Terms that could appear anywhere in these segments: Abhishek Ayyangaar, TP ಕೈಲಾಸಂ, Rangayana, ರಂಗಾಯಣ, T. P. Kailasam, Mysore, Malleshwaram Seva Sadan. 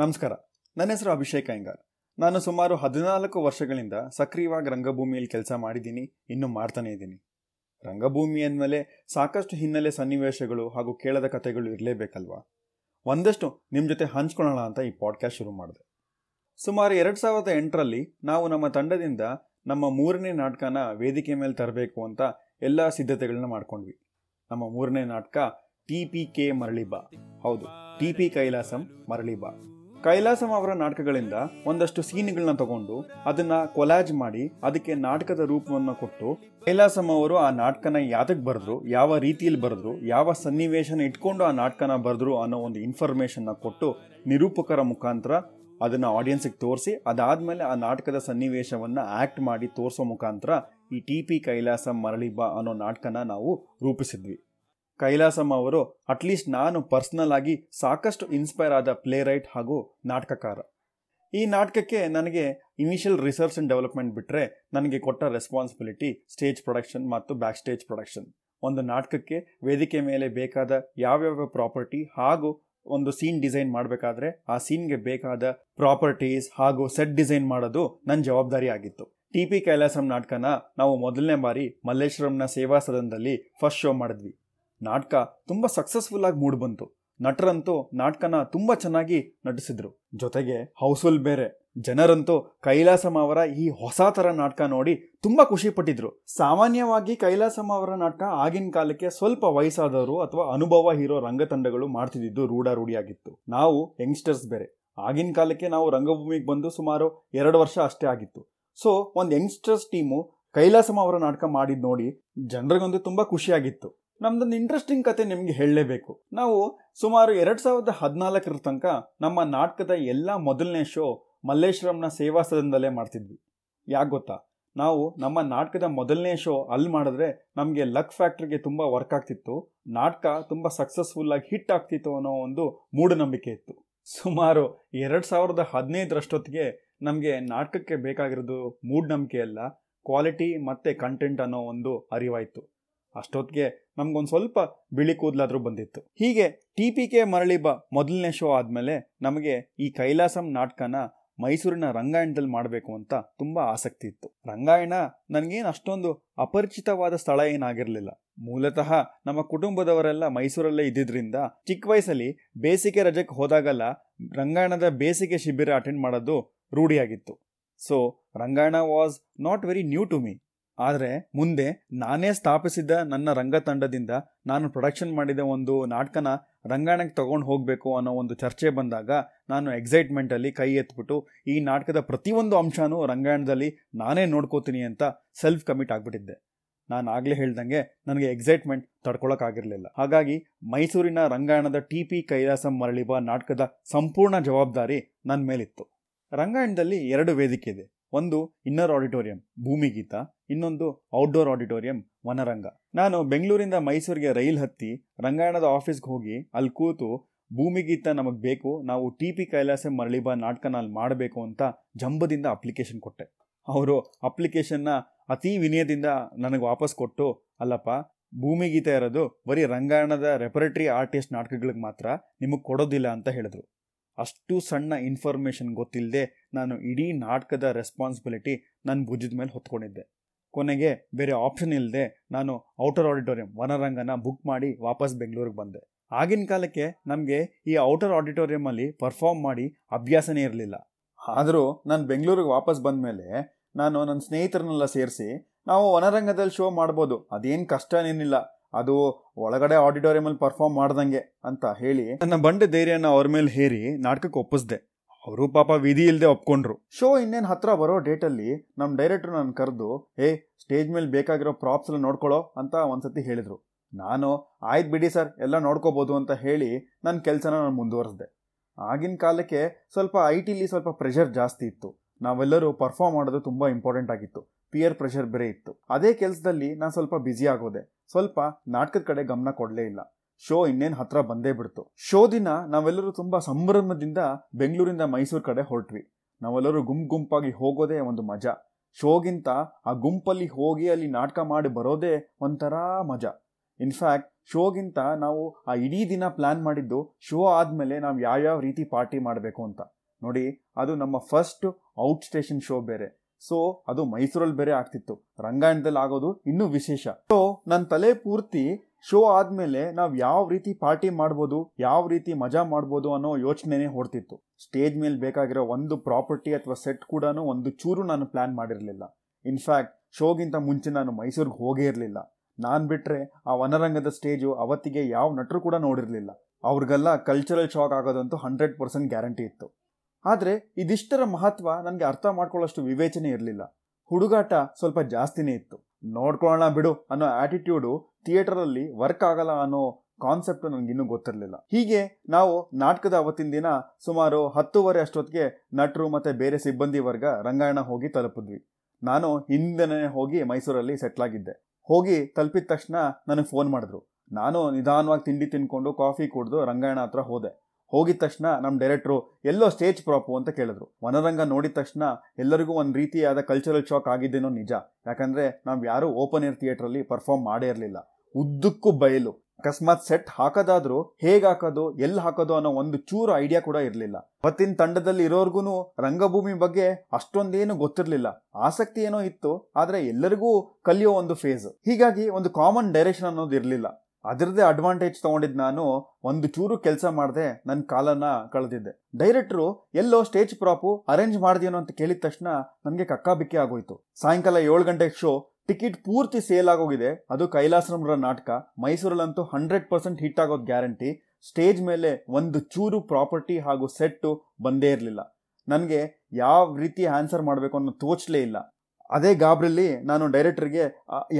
ನಮಸ್ಕಾರ, ನನ್ನ ಹೆಸರು ಅಭಿಷೇಕ್ ಅಯ್ಯಂಗಾರ್. ನಾನು ಸುಮಾರು 14 ವರ್ಷಗಳಿಂದ ಸಕ್ರಿಯವಾಗಿ ರಂಗಭೂಮಿಯಲ್ಲಿ ಕೆಲಸ ಮಾಡಿದ್ದೀನಿ, ಇನ್ನೂ ಮಾಡ್ತಾನೇ ಇದ್ದೀನಿ. ರಂಗಭೂಮಿ ಅಂದಮೇಲೆ ಸಾಕಷ್ಟು ಹಿನ್ನೆಲೆ ಸನ್ನಿವೇಶಗಳು ಹಾಗೂ ಕೇಳದ ಕಥೆಗಳು ಇರಲೇಬೇಕಲ್ವಾ. ಒಂದಷ್ಟು ನಿಮ್ಮ ಜೊತೆ ಹಂಚ್ಕೊಳ್ಳೋಣ ಅಂತ ಈ ಪಾಡ್ಕ್ಯಾಸ್ಟ್ ಶುರು ಮಾಡಿದೆ. ಸುಮಾರು 2008 ನಾವು ನಮ್ಮ ತಂಡದಿಂದ ನಮ್ಮ 3ನೇ ನಾಟಕನ ವೇದಿಕೆ ಮೇಲೆ ತರಬೇಕು ಅಂತ ಎಲ್ಲ ಸಿದ್ಧತೆಗಳನ್ನ ಮಾಡ್ಕೊಂಡ್ವಿ. ನಮ್ಮ 3ನೇ ನಾಟಕ TPK ಮರಳಿಬಾ. ಹೌದು, TP ಕೈಲಾಸಂ ಮರಳಿಬಾ. ಕೈಲಾಸಂ ಅವರ ನಾಟಕಗಳಿಂದ ಒಂದಷ್ಟು ಸೀನ್ಗಳನ್ನ ತಗೊಂಡು ಅದನ್ನ ಕೊಲಾಜ್ ಮಾಡಿ ಅದಕ್ಕೆ ನಾಟಕದ ರೂಪವನ್ನು ಕೊಟ್ಟು, ಕೈಲಾಸಂ ಅವರು ಆ ನಾಟಕನ ಯಾತಕ್ಕೆ ಬರೆದ್ರು, ಯಾವ ರೀತಿಯಲ್ಲಿ ಬರೆದ್ರು, ಯಾವ ಸನ್ನಿವೇಶನ ಇಟ್ಕೊಂಡು ಆ ನಾಟಕನ ಬರೆದ್ರು ಅನ್ನೋ ಒಂದು ಇನ್ಫಾರ್ಮೇಶನ್ನ ಕೊಟ್ಟು ನಿರೂಪಕರ ಮುಖಾಂತರ ಅದನ್ನ ಆಡಿಯನ್ಸಿಗೆ ತೋರಿಸಿ, ಅದಾದ್ಮೇಲೆ ಆ ನಾಟಕದ ಸನ್ನಿವೇಶವನ್ನ ಆಕ್ಟ್ ಮಾಡಿ ತೋರಿಸೋ ಮುಖಾಂತರ ಈ TP ಕೈಲಾಸಂ ಮರಳಿಬಾ ಅನ್ನೋ ನಾಟಕನ ನಾವು ರೂಪಿಸಿದ್ವಿ. ಕೈಲಾಸಂ ಅವರು ಅಟ್ಲೀಸ್ಟ್ ನಾನು ಪರ್ಸ್ನಲ್ ಆಗಿ ಸಾಕಷ್ಟು ಇನ್ಸ್ಪೈರ್ ಆದ ಪ್ಲೇ ರೈಟ್ ಹಾಗೂ ನಾಟಕಕಾರ. ಈ ನಾಟಕಕ್ಕೆ ನನಗೆ ಇನಿಷಿಯಲ್ ರಿಸರ್ಚ್ ಆ್ಯಂಡ್ ಡೆವಲಪ್ಮೆಂಟ್ ಬಿಟ್ಟರೆ ನನಗೆ ಕೊಟ್ಟ ರೆಸ್ಪಾನ್ಸಿಬಿಲಿಟಿ ಸ್ಟೇಜ್ ಪ್ರೊಡಕ್ಷನ್ ಮತ್ತು ಬ್ಯಾಕ್ ಸ್ಟೇಜ್ ಪ್ರೊಡಕ್ಷನ್. ಒಂದು ನಾಟಕಕ್ಕೆ ವೇದಿಕೆ ಮೇಲೆ ಬೇಕಾದ ಯಾವ್ಯಾವ ಪ್ರಾಪರ್ಟಿ ಹಾಗೂ ಒಂದು ಸೀನ್ ಡಿಸೈನ್ ಮಾಡಬೇಕಾದ್ರೆ ಆ ಸೀನ್ಗೆ ಬೇಕಾದ ಪ್ರಾಪರ್ಟೀಸ್ ಹಾಗೂ ಸೆಟ್ ಡಿಸೈನ್ ಮಾಡೋದು ನನ್ನ ಜವಾಬ್ದಾರಿ ಆಗಿತ್ತು. TP ಕೈಲಾಸಂ ನಾಟಕನ ನಾವು ಮೊದಲನೇ ಬಾರಿ ಮಲ್ಲೇಶ್ವರಂನ ಸೇವಾ ಸದನದಲ್ಲಿ ಫಸ್ಟ್ ಶೋ ಮಾಡಿದ್ವಿ. ನಾಟಕ ತುಂಬ ಸಕ್ಸಸ್ಫುಲ್ ಆಗಿ ಮೂಡ್ಬಂತು. ನಟರಂತೂ ನಾಟಕನ ತುಂಬ ಚೆನ್ನಾಗಿ ನಟಿಸಿದ್ರು, ಜೊತೆಗೆ ಹೌಸ್ಫುಲ್ ಬೇರೆ. ಜನರಂತೂ ಕೈಲಾಸಂ ಅವರ ಈ ಹೊಸ ಥರ ನಾಟಕ ನೋಡಿ ತುಂಬ ಖುಷಿ ಪಟ್ಟಿದ್ರು. ಸಾಮಾನ್ಯವಾಗಿ ಕೈಲಾಸಂ ಅವರ ನಾಟಕ ಆಗಿನ ಕಾಲಕ್ಕೆ ಸ್ವಲ್ಪ ವಯಸ್ಸಾದವರು ಅಥವಾ ಅನುಭವ ಹೀರೋ ರಂಗತಂಡಗಳು ಮಾಡ್ತಿದ್ದು ರೂಢಾರೂಢಿಯಾಗಿತ್ತು. ನಾವು ಯಂಗ್ಸ್ಟರ್ಸ್ ಬೇರೆ. ಆಗಿನ ಕಾಲಕ್ಕೆ ನಾವು ರಂಗಭೂಮಿಗೆ ಬಂದು ಸುಮಾರು 2 ವರ್ಷ ಅಷ್ಟೇ ಆಗಿತ್ತು. ಸೊ ಒಂದು ಯಂಗ್ಸ್ಟರ್ಸ್ ಟೀಮು ಕೈಲಾಸಂ ಅವರ ನಾಟಕ ಮಾಡಿದ್ ನೋಡಿ ಜನರಿಗೊಂದು ತುಂಬ ಖುಷಿಯಾಗಿತ್ತು. ನಮ್ದೊಂದು ಇಂಟ್ರೆಸ್ಟಿಂಗ್ ಕತೆ ನಿಮಗೆ ಹೇಳಲೇಬೇಕು. ನಾವು ಸುಮಾರು 2014 ತನಕ ನಮ್ಮ ನಾಟಕದ ಎಲ್ಲ ಮೊದಲನೇ ಶೋ ಮಲ್ಲೇಶ್ವರಂನ ಸೇವಾ ಸದನದಲ್ಲೇ ಮಾಡ್ತಿದ್ವಿ. ಯಾಕೆ ಗೊತ್ತಾ, ನಾವು ನಮ್ಮ ನಾಟಕದ ಮೊದಲನೇ ಶೋ ಅಲ್ಲಿ ಮಾಡಿದ್ರೆ ನಮಗೆ ಲಕ್ ಫ್ಯಾಕ್ಟ್ರಿಗೆ ತುಂಬ ವರ್ಕ್ ಆಗ್ತಿತ್ತು, ನಾಟಕ ತುಂಬ ಸಕ್ಸಸ್ಫುಲ್ ಆಗಿ ಹಿಟ್ ಆಗ್ತಿತ್ತು ಅನ್ನೋ ಒಂದು ಮೂಢನಂಬಿಕೆ ಇತ್ತು. ಸುಮಾರು 2015 ನಮಗೆ ನಾಟಕಕ್ಕೆ ಬೇಕಾಗಿರೋದು ಮೂಢನಂಬಿಕೆ ಅಲ್ಲ, ಕ್ವಾಲಿಟಿ ಮತ್ತು ಕಂಟೆಂಟ್ ಅನ್ನೋ ಒಂದು ಅರಿವಾಯಿತು. ಅಷ್ಟೊತ್ತಿಗೆ ನಮಗೊಂದು ಸ್ವಲ್ಪ ಬಿಳಿ ಕೂದಲಾದರೂ ಬಂದಿತ್ತು. ಹೀಗೆ TPK ಮರಳಿಬಾ ಮೊದಲನೇ ಶೋ ಆದಮೇಲೆ ನಮಗೆ ಈ ಕೈಲಾಸಂ ನಾಟಕನ ಮೈಸೂರಿನ ರಂಗಾಯಣದಲ್ಲಿ ಮಾಡಬೇಕು ಅಂತ ತುಂಬ ಆಸಕ್ತಿ ಇತ್ತು. ರಂಗಾಯಣ ನನಗೇನು ಅಷ್ಟೊಂದು ಅಪರಿಚಿತವಾದ ಸ್ಥಳ ಏನಾಗಿರಲಿಲ್ಲ. ಮೂಲತಃ ನಮ್ಮ ಕುಟುಂಬದವರೆಲ್ಲ ಮೈಸೂರಲ್ಲೇ ಇದ್ದಿದ್ದರಿಂದ ಚಿಕ್ಕ ವಯಸ್ಸಲ್ಲಿ ಬೇಸಿಗೆ ರಜಕ್ಕೆ ಹೋದಾಗೆಲ್ಲ ರಂಗಾಯಣದ ಬೇಸಿಗೆ ಶಿಬಿರ ಅಟೆಂಡ್ ಮಾಡೋದು ರೂಢಿಯಾಗಿತ್ತು. So ರಂಗಾಯಣ was not very new to me. ಆದರೆ ಮುಂದೆ ನಾನೇ ಸ್ಥಾಪಿಸಿದ್ದ ನನ್ನ ರಂಗತಂಡದಿಂದ ನಾನು ಪ್ರೊಡಕ್ಷನ್ ಮಾಡಿದ ಒಂದು ನಾಟಕನ ರಂಗಾಯಣಕ್ಕೆ ತಗೊಂಡು ಹೋಗಬೇಕು ಅನ್ನೋ ಒಂದು ಚರ್ಚೆ ಬಂದಾಗ ನಾನು ಎಕ್ಸೈಟ್ಮೆಂಟಲ್ಲಿ ಕೈ ಎತ್ಬಿಟ್ಟು ಈ ನಾಟಕದ ಪ್ರತಿಯೊಂದು ಅಂಶನೂ ರಂಗಾಯಣದಲ್ಲಿ ನಾನೇ ನೋಡ್ಕೋತೀನಿ ಅಂತ ಸೆಲ್ಫ್ ಕಮಿಟ್ ಆಗಿಬಿಟ್ಟಿದ್ದೆ. ನಾನು ಆಗಲೇ ಹೇಳ್ದಂಗೆ ನನಗೆ ಎಕ್ಸೈಟ್ಮೆಂಟ್ ತಡ್ಕೊಳಕ್ಕಾಗಿರಲಿಲ್ಲ. ಹಾಗಾಗಿ ಮೈಸೂರಿನ ರಂಗಾಯಣದ TP ಕೈಲಾಸಂ ಮರಳಿಬಾ ನಾಟಕದ ಸಂಪೂರ್ಣ ಜವಾಬ್ದಾರಿ ನನ್ನ ಮೇಲಿತ್ತು. ರಂಗಾಯಣದಲ್ಲಿ 2 ವೇದಿಕೆ ಇದೆ. ಒಂದು ಇನ್ನರ್ ಆಡಿಟೋರಿಯಂ ಭೂಮಿಗೀತ, ಇನ್ನೊಂದು ಔಟ್ಡೋರ್ ಆಡಿಟೋರಿಯಂ ವನರಂಗ. ನಾನು ಬೆಂಗಳೂರಿಂದ ಮೈಸೂರಿಗೆ ರೈಲ್ ಹತ್ತಿ ರಂಗಾಯಣದ ಆಫೀಸ್ಗೆ ಹೋಗಿ ಅಲ್ಲಿ ಕೂತು ಭೂಮಿಗೀತ ನಮಗೆ ಬೇಕು, ನಾವು TP ಕೈಲಾಸಂ ಮರಳಿಬಾ ನಾಟಕನ ಅಲ್ಲಿ ಮಾಡಬೇಕು ಅಂತ ಜಂಬದಿಂದ ಅಪ್ಲಿಕೇಶನ್ ಕೊಟ್ಟೆ. ಅವರು ಅಪ್ಲಿಕೇಶನ್ನ ಅತಿ ವಿನಯದಿಂದ ನನಗೆ ವಾಪಸ್ ಕೊಟ್ಟು, ಅಲ್ಲಪ್ಪ ಭೂಮಿಗೀತ ಇರೋದು ಬರೀ ರಂಗಾಯಣದ ರೆಪರೇಟರಿ ಆರ್ಟಿಸ್ಟ್ ನಾಟಕಗಳಿಗೆ ಮಾತ್ರ, ನಿಮಗೆ ಕೊಡೋದಿಲ್ಲ ಅಂತ ಹೇಳಿದ್ರು. ಅಷ್ಟು ಸಣ್ಣ ಇನ್ಫಾರ್ಮೇಷನ್ ಗೊತ್ತಿಲ್ಲದೆ ನಾನು ಇಡೀ ನಾಟಕದ ರೆಸ್ಪಾನ್ಸಿಬಿಲಿಟಿ ನನ್ನ ಭುಜದ ಮೇಲೆ ಹೊತ್ಕೊಂಡಿದ್ದೆ. ಕೊನೆಗೆ ಬೇರೆ ಆಪ್ಷನ್ ಇಲ್ಲದೆ ನಾನು ಔಟರ್ ಆಡಿಟೋರಿಯಂ ವನರಂಗನ ಬುಕ್ ಮಾಡಿ ವಾಪಸ್ ಬೆಂಗಳೂರಿಗೆ ಬಂದೆ. ಆಗಿನ ಕಾಲಕ್ಕೆ ನಮಗೆ ಈ ಔಟರ್ ಆಡಿಟೋರಿಯಮಲ್ಲಿ ಪರ್ಫಾರ್ಮ್ ಮಾಡಿ ಅಭ್ಯಾಸನೇ ಇರಲಿಲ್ಲ. ಆದರೂ ನಾನು ಬೆಂಗಳೂರಿಗೆ ವಾಪಸ್ ಬಂದ ಮೇಲೆ ನಾನು ನನ್ನ ಸ್ನೇಹಿತರನ್ನೆಲ್ಲ ಸೇರಿಸಿ, ನಾವು ವನರಂಗದಲ್ಲಿ ಶೋ ಮಾಡ್ಬೋದು, ಅದೇನು ಕಷ್ಟನೇನಿಲ್ಲ, ಅದು ಒಳಗಡೆ ಆಡಿಟೋರಿಯಮಲ್ಲಿ ಪರ್ಫಾರ್ಮ್ ಮಾಡ್ದಂಗೆ ಅಂತ ಹೇಳಿ ನನ್ನ ಬಂಡೆ ಧೈರ್ಯನ ಅವ್ರ ಮೇಲೆ ಹೇರಿ ನಾಟಕಕ್ಕೆ ಒಪ್ಪಿಸ್ದೆ. ಅವರು ಪಾಪ ವಿಧಿ ಇಲ್ಲದೆ ಒಪ್ಕೊಂಡ್ರು. ಶೋ ಇನ್ನೇನು ಹತ್ತಿರ ಬರೋ ಡೇಟಲ್ಲಿ ನಮ್ಮ ಡೈರೆಕ್ಟ್ರು ನಾನು ಕರೆದು, ಏ ಸ್ಟೇಜ್ ಮೇಲೆ ಬೇಕಾಗಿರೋ ಪ್ರಾಪ್ಸ್ ಎಲ್ಲ ನೋಡ್ಕೊಳ್ಳೋ ಅಂತ ಒಂದ್ಸತಿ ಹೇಳಿದರು. ನಾನು ಆಯ್ತು ಬಿಡಿ ಸರ್, ಎಲ್ಲ ನೋಡ್ಕೋಬೋದು ಅಂತ ಹೇಳಿ ನನ್ನ ಕೆಲಸನ ನಾನು ಮುಂದುವರಿಸಿದೆ. ಆಗಿನ ಕಾಲಕ್ಕೆ ಸ್ವಲ್ಪ IT ಸ್ವಲ್ಪ ಪ್ರೆಷರ್ ಜಾಸ್ತಿ ಇತ್ತು. ನಾವೆಲ್ಲರೂ ಪರ್ಫಾರ್ಮ್ ಮಾಡೋದು ತುಂಬ ಇಂಪಾರ್ಟೆಂಟ್ ಆಗಿತ್ತು. ಪಿಯರ್ ಪ್ರೆಷರ್ ಬೇರೆ ಇತ್ತು. ಅದೇ ಕೆಲಸದಲ್ಲಿ ನಾನು ಸ್ವಲ್ಪ ಬ್ಯುಸಿ ಆಗೋದೆ, ಸ್ವಲ್ಪ ನಾಟಕದ ಕಡೆ ಗಮನ ಕೊಡಲೇ ಇಲ್ಲ. ಶೋ ಇನ್ನೇನು ಹತ್ತಿರ ಬಂದೇ ಬಿಡ್ತು. ಶೋ ದಿನ ನಾವೆಲ್ಲರೂ ತುಂಬ ಸಂಭ್ರಮದಿಂದ ಬೆಂಗಳೂರಿಂದ ಮೈಸೂರು ಕಡೆ ಹೊರಟ್ವಿ. ನಾವೆಲ್ಲರೂ ಗುಂಪಾಗಿ ಹೋಗೋದೇ ಒಂದು ಮಜಾ. ಶೋಗಿಂತ ಆ ಗುಂಪಲ್ಲಿ ಹೋಗಿ ಅಲ್ಲಿ ನಾಟಕ ಮಾಡಿ ಬರೋದೇ ಒಂಥರ ಮಜಾ. ಇನ್ಫ್ಯಾಕ್ಟ್ ಶೋಗಿಂತ ನಾವು ಆ ಇಡೀ ದಿನ ಪ್ಲ್ಯಾನ್ ಮಾಡಿದ್ದು ಶೋ ಆದಮೇಲೆ ನಾವು ಯಾವ್ಯಾವ ರೀತಿ ಪಾರ್ಟಿ ಮಾಡಬೇಕು ಅಂತ. ನೋಡಿ, ಅದು ನಮ್ಮ ಫಸ್ಟ್ ಔಟ್ ಸ್ಟೇಷನ್ ಶೋ ಬೇರೆ, ಸೊ ಅದು ಮೈಸೂರಲ್ಲಿ ಬೇರೆ ಆಗ್ತಿತ್ತು, ರಂಗಾಯಣದಲ್ಲಿ ಆಗೋದು ಇನ್ನೂ ವಿಶೇಷ. ಸೊ ನನ್ನ ತಲೆ ಪೂರ್ತಿ ಶೋ ಆದಮೇಲೆ ನಾವು ಯಾವ ರೀತಿ ಪಾರ್ಟಿ ಮಾಡ್ಬೋದು, ಯಾವ ರೀತಿ ಮಜಾ ಮಾಡ್ಬೋದು ಅನ್ನೋ ಯೋಚನೆನೇ ಹೊಡ್ತಿತ್ತು. ಸ್ಟೇಜ್ ಮೇಲೆ ಬೇಕಾಗಿರೋ ಒಂದು ಪ್ರಾಪರ್ಟಿ ಅಥವಾ ಸೆಟ್ ಕೂಡ ಒಂದು ಚೂರು ನಾನು ಪ್ಲ್ಯಾನ್ ಮಾಡಿರಲಿಲ್ಲ. ಇನ್ಫ್ಯಾಕ್ಟ್ ಶೋಗಿಂತ ಮುಂಚೆ ನಾನು ಮೈಸೂರಿಗೆ ಹೋಗೇ ಇರಲಿಲ್ಲ. ನಾನು ಬಿಟ್ಟರೆ ಆ ವನರಂಗದ ಸ್ಟೇಜು ಅವತ್ತಿಗೆ ಯಾವ ನಟರು ಕೂಡ ನೋಡಿರಲಿಲ್ಲ. ಅವ್ರಿಗೆಲ್ಲ ಕಲ್ಚರಲ್ ಶಾಕ್ ಆಗೋದಂತೂ 100% ಗ್ಯಾರಂಟಿ ಇತ್ತು. ಆದರೆ ಇದಿಷ್ಟರ ಮಹತ್ವ ನನಗೆ ಅರ್ಥ ಮಾಡ್ಕೊಳ್ಳೋಷ್ಟು ವಿವೇಚನೆ ಇರಲಿಲ್ಲ. ಹುಡುಗಾಟ ಸ್ವಲ್ಪ ಜಾಸ್ತಿನೇ ಇತ್ತು. ನೋಡ್ಕೊಳ್ಳೋಣ ಬಿಡು ಅನ್ನೋ ಆಟಿಟ್ಯೂಡು, ಥಿಯೇಟರಲ್ಲಿ ವರ್ಕ್ ಆಗಲ್ಲ ಅನ್ನೋ ಕಾನ್ಸೆಪ್ಟು ನನಗಿನ್ನೂ ಗೊತ್ತಿರಲಿಲ್ಲ. ಹೀಗೆ ನಾವು ನಾಟಕದ ಅವತ್ತಿನ ದಿನ ಸುಮಾರು 10:30 ಅಷ್ಟೊತ್ತಿಗೆ ನಟರು ಮತ್ತು ಬೇರೆ ಸಿಬ್ಬಂದಿ ವರ್ಗ ರಂಗಾಯಣ ಹೋಗಿ ತಲುಪಿದ್ವಿ. ನಾನು ಹಿಂದೆನೇ ಹೋಗಿ ಮೈಸೂರಲ್ಲಿ ಸೆಟ್ಲಾಗಿದ್ದೆ. ಹೋಗಿ ತಲುಪಿದ ತಕ್ಷಣ ನನಗೆ ಫೋನ್ ಮಾಡಿದ್ರು. ನಾನು ನಿಧಾನವಾಗಿ ತಿಂಡಿ ತಿನ್ಕೊಂಡು ಕಾಫಿ ಕುಡಿದು ರಂಗಾಯಣ ಹತ್ರ ಹೋದೆ. ಹೋಗಿದ ತಕ್ಷಣ ನಮ್ಮ ಡೈರೆಕ್ಟ್ರು ಎಲ್ಲೋ ಸ್ಟೇಜ್ ಪ್ರಾಪು ಅಂತ ಕೇಳಿದ್ರು. ವನರಂಗ ನೋಡಿದ ತಕ್ಷಣ ಎಲ್ಲರಿಗೂ ಒಂದು ರೀತಿಯಾದ ಕಲ್ಚರಲ್ ಶಾಕ್ ಆಗಿದ್ದೇನೋ ನಿಜ, ಯಾಕಂದರೆ ನಾವು ಯಾರೂ ಓಪನ್ ಏರ್ ಥಿಯೇಟ್ರಲ್ಲಿ ಪರ್ಫಾರ್ಮ್ ಮಾಡೇ ಇರಲಿಲ್ಲ. ಉದ್ದಕ್ಕೂ ಬಯಲು, ಅಕಸ್ಮಾತ್ ಸೆಟ್ ಹಾಕೋದಾದರೂ ಹೇಗೆ ಹಾಕೋದು, ಎಲ್ಲಿ ಹಾಕೋದು ಅನ್ನೋ ಒಂದು ಚೂರು ಐಡಿಯಾ ಕೂಡ ಇರಲಿಲ್ಲ. ಅವತ್ತಿನ ತಂಡದಲ್ಲಿ ಇರೋರ್ಗು ರಂಗಭೂಮಿ ಬಗ್ಗೆ ಅಷ್ಟೊಂದೇನು ಗೊತ್ತಿರಲಿಲ್ಲ, ಆಸಕ್ತಿ ಏನೋ ಇತ್ತು, ಆದರೆ ಎಲ್ಲರಿಗೂ ಕಲಿಯೋ ಒಂದು ಫೇಸ್. ಹೀಗಾಗಿ ಒಂದು ಕಾಮನ್ ಡೈರೆಕ್ಷನ್ ಅನ್ನೋದು ಇರಲಿಲ್ಲ. ಅದರದ್ದೇ ಅಡ್ವಾಂಟೇಜ್ ತೊಗೊಂಡಿದ್ದು ನಾನು ಒಂದು ಚೂರು ಕೆಲಸ ಮಾಡದೆ ನನ್ನ ಕಾಲನ್ನು ಕಳೆದಿದ್ದೆ. ಡೈರೆಕ್ಟ್ರು ಎಲ್ಲೋ ಸ್ಟೇಜ್ ಪ್ರಾಪು ಅರೇಂಜ್ ಮಾಡಿದೇನೋ ಅಂತ ಕೇಳಿದ ತಕ್ಷಣ ನನಗೆ ಕಕ್ಕಾಬಿಕ್ಕಿ ಆಗೋಯ್ತು. ಸಾಯಂಕಾಲ 7 ಗಂಟೆಗೆ ಶೋ, ಟಿಕೆಟ್ ಪೂರ್ತಿ ಸೇಲ್ ಆಗೋಗಿದೆ. ಅದು ಕೈಲಾಸಂರ ನಾಟಕ, ಮೈಸೂರಲ್ಲಂತೂ 100% ಹಿಟ್ ಆಗೋದು ಗ್ಯಾರಂಟಿ. ಸ್ಟೇಜ್ ಮೇಲೆ ಒಂದು ಚೂರು ಪ್ರಾಪರ್ಟಿ ಹಾಗೂ ಸೆಟ್ಟು ಬಂದೇ ಇರಲಿಲ್ಲ. ನನಗೆ ಯಾವ ರೀತಿ ಆನ್ಸರ್ ಮಾಡಬೇಕು ಅನ್ನೋ ತೋಚಲೇ ಇಲ್ಲ. ಅದೇ ಗಾಬ್ರಲ್ಲಿ ನಾನು ಡೈರೆಕ್ಟ್ರಿಗೆ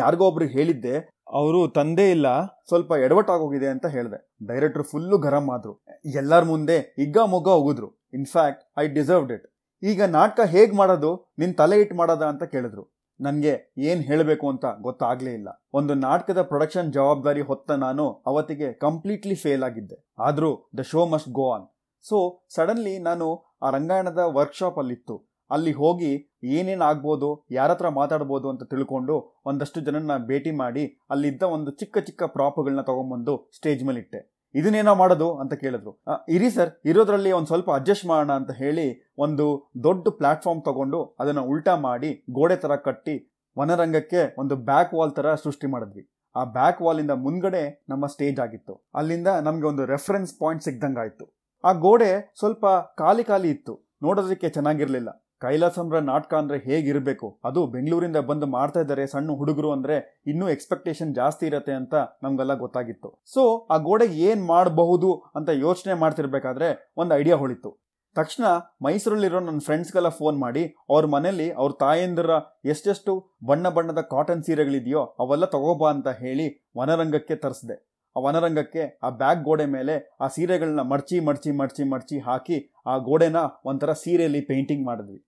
ಯಾರಿಗೋ ಒಬ್ರಿಗೆ ಹೇಳಿದ್ದೆ, ಅವರು ತಂದೆ ಇಲ್ಲ, ಸ್ವಲ್ಪ ಎಡವಟ್ಟಾಗೋಗಿದೆ ಅಂತ ಹೇಳಿದೆ. ಡೈರೆಕ್ಟ್ರು ಫುಲ್ಲು ಗರಂ ಆದರು, ಎಲ್ಲರ ಮುಂದೆ ಹಿಗ್ಗ ಮೊಗ್ಗ ಹೋಗಿದ್ರು. In fact I deserved it. ಈಗ ನಾಟಕ ಹೇಗೆ ಮಾಡೋದು, ನಿನ್ನ ತಲೆ ಇಟ್ಟು ಮಾಡೋದ ಅಂತ ಕೇಳಿದ್ರು. ನನಗೆ ಏನು ಹೇಳಬೇಕು ಅಂತ ಗೊತ್ತಾಗಲೇ ಇಲ್ಲ. ಒಂದು ನಾಟಕದ ಪ್ರೊಡಕ್ಷನ್ ಜವಾಬ್ದಾರಿ ಹೊತ್ತ ನಾನು ಅವತ್ತಿಗೆ ಕಂಪ್ಲೀಟ್ಲಿ ಫೇಲ್ ಆಗಿದ್ದೆ. ಆದರೂ the show must go on. So suddenly ನಾನು ಆ ರಂಗಾಯಣದ ವರ್ಕ್ಶಾಪ್ ಅಲ್ಲಿತ್ತು, ಅಲ್ಲಿ ಹೋಗಿ ಏನೇನು ಆಗ್ಬೋದು, ಯಾರ ಹತ್ರ ಮಾತಾಡ್ಬೋದು ಅಂತ ತಿಳ್ಕೊಂಡು ಒಂದಷ್ಟು ಜನನ ಭೇಟಿ ಮಾಡಿ ಅಲ್ಲಿದ್ದ ಒಂದು ಚಿಕ್ಕ ಚಿಕ್ಕ ಪ್ರಾಪುಗಳನ್ನ ತೊಗೊಂಬಂದು ಸ್ಟೇಜ್ ಮೇಲೆ ಇಟ್ಟೆ. ಇದನ್ನೇನೋ ಮಾಡೋದು ಅಂತ ಕೇಳಿದ್ರು. ಇರಿ ಸರ್, ಇರೋದ್ರಲ್ಲಿ ಒಂದು ಸ್ವಲ್ಪ ಅಡ್ಜಸ್ಟ್ ಮಾಡೋಣ ಅಂತ ಹೇಳಿ ಒಂದು ದೊಡ್ಡ ಪ್ಲಾಟ್ಫಾರ್ಮ್ ತೊಗೊಂಡು ಅದನ್ನು ಉಲ್ಟಾ ಮಾಡಿ ಗೋಡೆ ಥರ ಕಟ್ಟಿ ವನರಂಗಕ್ಕೆ ಒಂದು ಬ್ಯಾಕ್ ವಾಲ್ ಥರ ಸೃಷ್ಟಿ ಮಾಡಿದ್ವಿ. ಆ ಬ್ಯಾಕ್ ವಾಲಿಂದ ಮುಂದ್ಗಡೆ ನಮ್ಮ ಸ್ಟೇಜ್ ಆಗಿತ್ತು. ಅಲ್ಲಿಂದ ನಮಗೆ ಒಂದು ರೆಫರೆನ್ಸ್ ಪಾಯಿಂಟ್ ಸಿಗ್ದಂಗಾಯಿತು. ಆ ಗೋಡೆ ಸ್ವಲ್ಪ ಖಾಲಿ ಖಾಲಿ ಇತ್ತು, ನೋಡೋದಕ್ಕೆ ಚೆನ್ನಾಗಿರಲಿಲ್ಲ. ಕೈಲಾಸಂರ ನಾಟಕ ಅಂದರೆ ಹೇಗಿರಬೇಕು, ಅದು ಬೆಂಗಳೂರಿಂದ ಬಂದು ಮಾಡ್ತಾ ಇದ್ದಾರೆ ಸಣ್ಣ ಹುಡುಗರು ಅಂದರೆ ಇನ್ನೂ ಎಕ್ಸ್ಪೆಕ್ಟೇಷನ್ ಜಾಸ್ತಿ ಇರತ್ತೆ ಅಂತ ನಮಗೆಲ್ಲ ಗೊತ್ತಾಗಿತ್ತು. ಸೊ ಆ ಗೋಡೆಗೆ ಏನು ಮಾಡಬಹುದು ಅಂತ ಯೋಚನೆ ಮಾಡ್ತಿರ್ಬೇಕಾದ್ರೆ ಒಂದು ಐಡಿಯಾ ಹೊಳಿತು. ತಕ್ಷಣ ಮೈಸೂರಲ್ಲಿರೋ ನನ್ನ ಫ್ರೆಂಡ್ಸ್ಗೆಲ್ಲ ಫೋನ್ ಮಾಡಿ ಅವ್ರ ಮನೇಲಿ ಅವ್ರ ತಾಯಂದಿರ ಎಷ್ಟೆಷ್ಟು ಬಣ್ಣ ಬಣ್ಣದ ಕಾಟನ್ ಸೀರೆಗಳಿದೆಯೋ ಅವೆಲ್ಲ ತಗೋಬಾ ಅಂತ ಹೇಳಿ ವನರಂಗಕ್ಕೆ ತರಿಸಿದೆ. ಆ ವನರಂಗಕ್ಕೆ ಆ ಬ್ಯಾಕ್ ಗೋಡೆ ಮೇಲೆ ಆ ಸೀರೆಗಳನ್ನ ಮಡ್ಚಿ ಮಡ್ಚಿ ಮಡ್ಚಿ ಮಡ್ಚಿ ಹಾಕಿ ಆ ಗೋಡೆನ ಒಂಥರ ಸೀರೆಯಲ್ಲಿ ಪೇಂಟಿಂಗ್ ಮಾಡಿದ್ವಿ.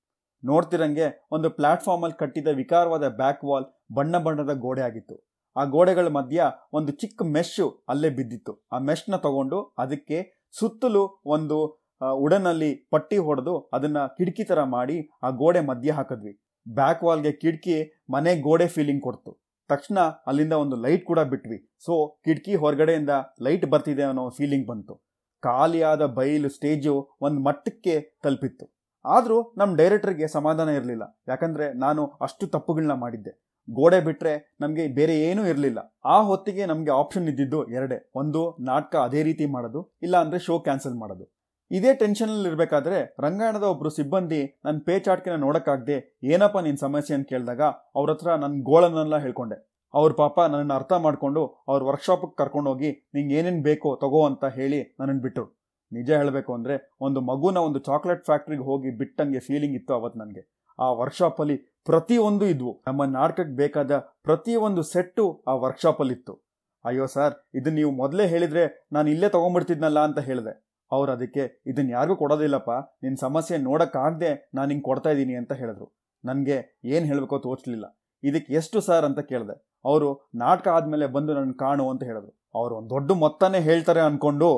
ನೋಡ್ತಿರಂಗೆ ಒಂದು ಪ್ಲಾಟ್ಫಾರ್ಮಲ್ಲಿ ಕಟ್ಟಿದ ವಿಕಾರವಾದ ಬ್ಯಾಕ್ ವಾಲ್ ಬಣ್ಣ ಬಣ್ಣದ ಗೋಡೆ ಆಗಿತ್ತು. ಆ ಗೋಡೆಗಳ ಮಧ್ಯ ಒಂದು ಚಿಕ್ಕ ಮೆಶ್ಶು ಅಲ್ಲೇ ಬಿದ್ದಿತ್ತು. ಆ ಮೆಶ್ನ ತಗೊಂಡು ಅದಕ್ಕೆ ಸುತ್ತಲೂ ಒಂದು ಉಡನಲ್ಲಿ ಪಟ್ಟಿ ಹೊಡೆದು ಅದನ್ನು ಕಿಟಕಿ ಥರ ಮಾಡಿ ಆ ಗೋಡೆ ಮಧ್ಯ ಹಾಕಿದ್ವಿ. ಬ್ಯಾಕ್ ವಾಲ್ಗೆ ಕಿಟಕಿ ಮನೆ ಗೋಡೆ ಫೀಲಿಂಗ್ ಕೊಡ್ತು. ತಕ್ಷಣ ಅಲ್ಲಿಂದ ಒಂದು ಲೈಟ್ ಕೂಡ ಬಿಟ್ವಿ. ಸೊ ಕಿಟಕಿ ಹೊರಗಡೆಯಿಂದ ಲೈಟ್ ಬರ್ತಿದೆ ಅನ್ನೋ ಫೀಲಿಂಗ್ ಬಂತು. ಖಾಲಿಯಾದ ಬಯಲು ಸ್ಟೇಜು ಒಂದು ಮಟ್ಟಕ್ಕೆ ತಲುಪಿತ್ತು. ಆದರೂ ನಮ್ಮ ಡೈರೆಕ್ಟರ್ಗೆ ಸಮಾಧಾನ ಇರಲಿಲ್ಲ, ಯಾಕಂದರೆ ನಾನು ಅಷ್ಟು ತಪ್ಪುಗಳನ್ನ ಮಾಡಿದ್ದೆ. ಗೋಡೆ ಬಿಟ್ಟರೆ ನಮಗೆ ಬೇರೆ ಏನೂ ಇರಲಿಲ್ಲ. ಆ ಹೊತ್ತಿಗೆ ನಮಗೆ ಆಪ್ಷನ್ ಇದ್ದಿದ್ದು ಎರಡೇ, ಒಂದು ನಾಟಕ ಅದೇ ರೀತಿ ಮಾಡೋದು, ಇಲ್ಲ ಅಂದರೆ ಶೋ ಕ್ಯಾನ್ಸಲ್ ಮಾಡೋದು. ಇದೇ ಟೆನ್ಷನಲ್ಲಿ ಇರಬೇಕಾದ್ರೆ ರಂಗಾಯಣದ ಒಬ್ಬರು ಸಿಬ್ಬಂದಿ ನನ್ನ ಪೇ ಚಾಟ್ಕಿನ ನೋಡೋಕ್ಕಾಗದೆ ಏನಪ್ಪ ನಿನ್ನ ಸಮಸ್ಯೆ ಅಂತ ಕೇಳಿದಾಗ ಅವ್ರ ಹತ್ರ ನನ್ನ ಗೋಳನ್ನೆಲ್ಲ ಹೇಳ್ಕೊಂಡೆ. ಅವ್ರ ಪಾಪ ನನ್ನನ್ನು ಅರ್ಥ ಮಾಡಿಕೊಂಡು ಅವ್ರ ವರ್ಕ್ಶಾಪಿಗೆ ಕರ್ಕೊಂಡೋಗಿ ನಿಂಗೆ ಏನೇನು ಬೇಕೋ ತಗೋ ಅಂತ ಹೇಳಿ ನನ್ನನ್ನು ಬಿಟ್ಟರು. ನಿಜ ಹೇಳಬೇಕು ಅಂದರೆ ಒಂದು ಮಗುನ ಒಂದು ಚಾಕ್ಲೇಟ್ ಫ್ಯಾಕ್ಟ್ರಿಗೆ ಹೋಗಿ ಬಿಟ್ಟಂಗೆ ಫೀಲಿಂಗ್ ಇತ್ತು ಅವತ್ತು ನನಗೆ. ಆ ವರ್ಕ್ಶಾಪಲ್ಲಿ ಪ್ರತಿಯೊಂದು ಇದ್ವು, ನಮ್ಮ ನಾಟಕಕ್ಕೆ ಬೇಕಾದ ಪ್ರತಿಯೊಂದು ಸೆಟ್ಟು ಆ ವರ್ಕ್ಶಾಪಲ್ಲಿತ್ತು. ಅಯ್ಯೋ ಸರ್, ಇದನ್ನು ನೀವು ಮೊದಲೇ ಹೇಳಿದರೆ ನಾನು ಇಲ್ಲೇ ತೊಗೊಂಡ್ಬಿಡ್ತಿದ್ನಲ್ಲ ಅಂತ ಹೇಳಿದೆ. ಅವ್ರು ಅದಕ್ಕೆ ಇದನ್ನು ಯಾರಿಗೂ ಕೊಡೋದಿಲ್ಲಪ್ಪ, ನಿನ್ನ ಸಮಸ್ಯೆ ನೋಡೋಕ್ಕಾಗದೆ ನಾನು ಹಿಂಗೆ ಕೊಡ್ತಾ ಇದ್ದೀನಿ ಅಂತ ಹೇಳಿದ್ರು. ನನಗೆ ಏನು ಹೇಳಬೇಕೋ ತೋಚಲಿಲ್ಲ. ಇದಕ್ಕೆ ಎಷ್ಟು ಸರ್ ಅಂತ ಕೇಳಿದೆ. ಅವರು ನಾಟಕ ಆದಮೇಲೆ ಬಂದು ನನ್ನ ಕಾಣು ಅಂತ ಹೇಳಿದ್ರು. ಅವರು ಒಂದು ದೊಡ್ಡ ಮೊತ್ತನೇ ಹೇಳ್ತಾರೆ ಅಂದ್ಕೊಂಡು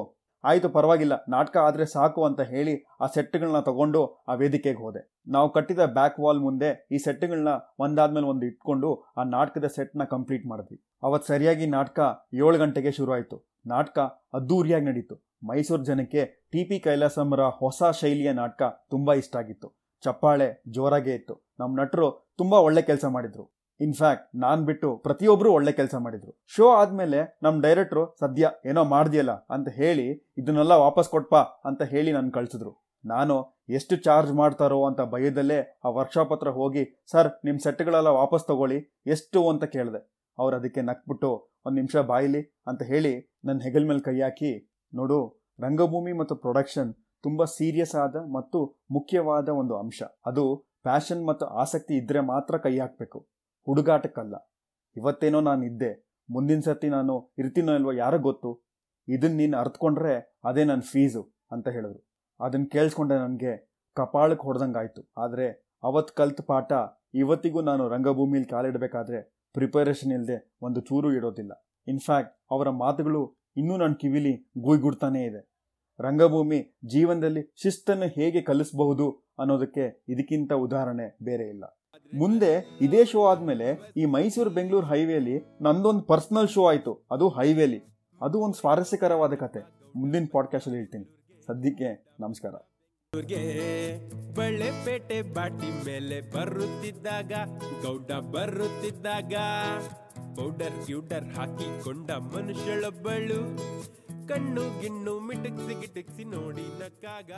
ಆಯಿತು ಪರವಾಗಿಲ್ಲ ನಾಟಕ ಆದರೆ ಸಾಕು ಅಂತ ಹೇಳಿ ಆ ಸೆಟ್ಟುಗಳನ್ನ ತಗೊಂಡು ಆ ವೇದಿಕೆಗೆ ಹೋದೆ. ನಾವು ಕಟ್ಟಿದ ಬ್ಯಾಕ್ ವಾಲ್ ಮುಂದೆ ಈ ಸೆಟ್ಟುಗಳನ್ನ ಒಂದಾದ್ಮೇಲೆ ಒಂದು ಇಟ್ಕೊಂಡು ಆ ನಾಟಕದ ಸೆಟ್ನ ಕಂಪ್ಲೀಟ್ ಮಾಡಿದ್ವಿ. ಅವತ್ತು ಸರಿಯಾಗಿ ನಾಟಕ 7 ಗಂಟೆಗೆ ಶುರು ಆಯಿತು. ನಾಟಕ ಅದ್ದೂರಿಯಾಗಿ ನಡೀತು. ಮೈಸೂರು ಜನಕ್ಕೆ ಟಿ.ಪಿ. ಕೈಲಾಸಂರ ಹೊಸ ಶೈಲಿಯ ನಾಟಕ ತುಂಬ ಇಷ್ಟ ಆಗಿತ್ತು. ಚಪ್ಪಾಳೆ ಜೋರಾಗೇ ಇತ್ತು. ನಮ್ಮ ನಟರು ತುಂಬ ಒಳ್ಳೆ ಕೆಲಸ ಮಾಡಿದರು. ಇನ್ಫ್ಯಾಕ್ಟ್ ನಾನು ಬಿಟ್ಟು ಪ್ರತಿಯೊಬ್ಬರು ಒಳ್ಳೆ ಕೆಲಸ ಮಾಡಿದ್ರು. ಶೋ ಆದಮೇಲೆ ನಮ್ಮ ಡೈರೆಕ್ಟ್ರು ಸದ್ಯ ಏನೋ ಮಾಡಿದೆಯಲ್ಲ ಅಂತ ಹೇಳಿ ಇದನ್ನೆಲ್ಲ ವಾಪಸ್ ಕೊಟ್ಪ ಅಂತ ಹೇಳಿ ನಾನು ಕಳಿಸಿದ್ರು. ನಾನು ಎಷ್ಟು ಚಾರ್ಜ್ ಮಾಡ್ತಾರೋ ಅಂತ ಭಯದಲ್ಲೇ ಆ ವರ್ಕ್ಶಾಪ್ ಹತ್ರ ಹೋಗಿ, ಸರ್ ನಿಮ್ಮ ಸೆಟ್ಗಳೆಲ್ಲ ವಾಪಸ್ ತಗೊಳ್ಳಿ, ಎಷ್ಟು ಅಂತ ಕೇಳಿದೆ. ಅವ್ರು ಅದಕ್ಕೆ ನಕ್ಬಿಟ್ಟು 1 ನಿಮಿಷ ಬಾಯಿಲಿ ಅಂತ ಹೇಳಿ ನನ್ನ ಹೆಗಲ್ ಮೇಲೆ ಕೈ ಹಾಕಿ, ನೋಡು ರಂಗಭೂಮಿ ಮತ್ತು ಪ್ರೊಡಕ್ಷನ್ ತುಂಬ ಸೀರಿಯಸ್ ಆದ ಮತ್ತು ಮುಖ್ಯವಾದ ಒಂದು ಅಂಶ. ಅದು ಪ್ಯಾಷನ್ ಮತ್ತು ಆಸಕ್ತಿ ಇದ್ದರೆ ಮಾತ್ರ ಕೈ ಹಾಕಬೇಕು, ಹುಡುಗಾಟಕ್ಕಲ್ಲ. ಇವತ್ತೇನೋ ನಾನಿದ್ದೆ, ಮುಂದಿನ ಸರ್ತಿ ನಾನು ಇರ್ತೀನೋ ಇಲ್ವೋ ಯಾರೋ ಗೊತ್ತು, ಇದನ್ನು ನೀನು ಅರ್ತ್ಕೊಂಡ್ರೆ ಅದೇ ನನ್ನ ಫೀಸು ಅಂತ ಹೇಳಿದ್ರು. ಅದನ್ನು ಕೇಳಿಸ್ಕೊಂಡೆ ನನಗೆ ಕಪಾಳಕ್ಕೆ ಹೊಡೆದಂಗಾಯಿತು. ಆದರೆ ಅವತ್ತು ಕಲ್ತ ಪಾಠ ಇವತ್ತಿಗೂ ನಾನು ರಂಗಭೂಮಿಲಿ ಕಾಲಿಡಬೇಕಾದ್ರೆ ಪ್ರಿಪರೇಷನ್ ಇಲ್ಲದೆ ಒಂದು ಚೂರು ಇಡೋದಿಲ್ಲ. ಇನ್ಫ್ಯಾಕ್ಟ್ ಅವರ ಮಾತುಗಳು ಇನ್ನೂ ನನ್ನ ಕಿವಿಲಿ ಗೂಯ್ಗುಡ್ತಾನೇ ಇದೆ. ರಂಗಭೂಮಿ ಜೀವನದಲ್ಲಿ ಶಿಸ್ತನ್ನು ಹೇಗೆ ಕಲಿಸಬಹುದು ಅನ್ನೋದಕ್ಕೆ ಇದಕ್ಕಿಂತ ಉದಾಹರಣೆ ಬೇರೆ ಇಲ್ಲ. ಮುಂದೆ ಇದೇ ಶೋ ಆದಮೇಲೆ ಈ ಮೈಸೂರು ಬೆಂಗಳೂರು ಹೈವೇಲಿ ನಂದೊಂದು ಪರ್ಸನಲ್ ಶೋ ಆಯಿತು, ಅದು ಹೈವೇಲಿ. ಅದು ಒಂದು ಸ್ವಾರಸ್ಯಕರವಾದ ಕತೆ. ಮುಂದಿನ ಪಾಡ್ಕಾಸ್ಟಲ್ಲಿ ಹೇಳ್ತೀನಿ. ಸದ್ಯಕ್ಕೆ ನಮಸ್ಕಾರ. ಬಳೆಪೇಟೆ ಬಾಟಿ ಮೇಲೆ ಬರುತ್ತಿದ್ದಾಗ ಗೌಡ ಬರುತ್ತಿದ್ದಾಗ ಪೌಡರ್ ಗ್ಯೂಡರ್ ಹಾಕಿಕೊಂಡ ಮನುಷ್ಯಳೊಬ್ಬಳು ಕಣ್ಣು ಗಿಣ್ಣು ಮಿಟಕ್ಸಿ ಗಿಟಕ್ಸಿ ನೋಡಿ ನಕ್ಕಾಗ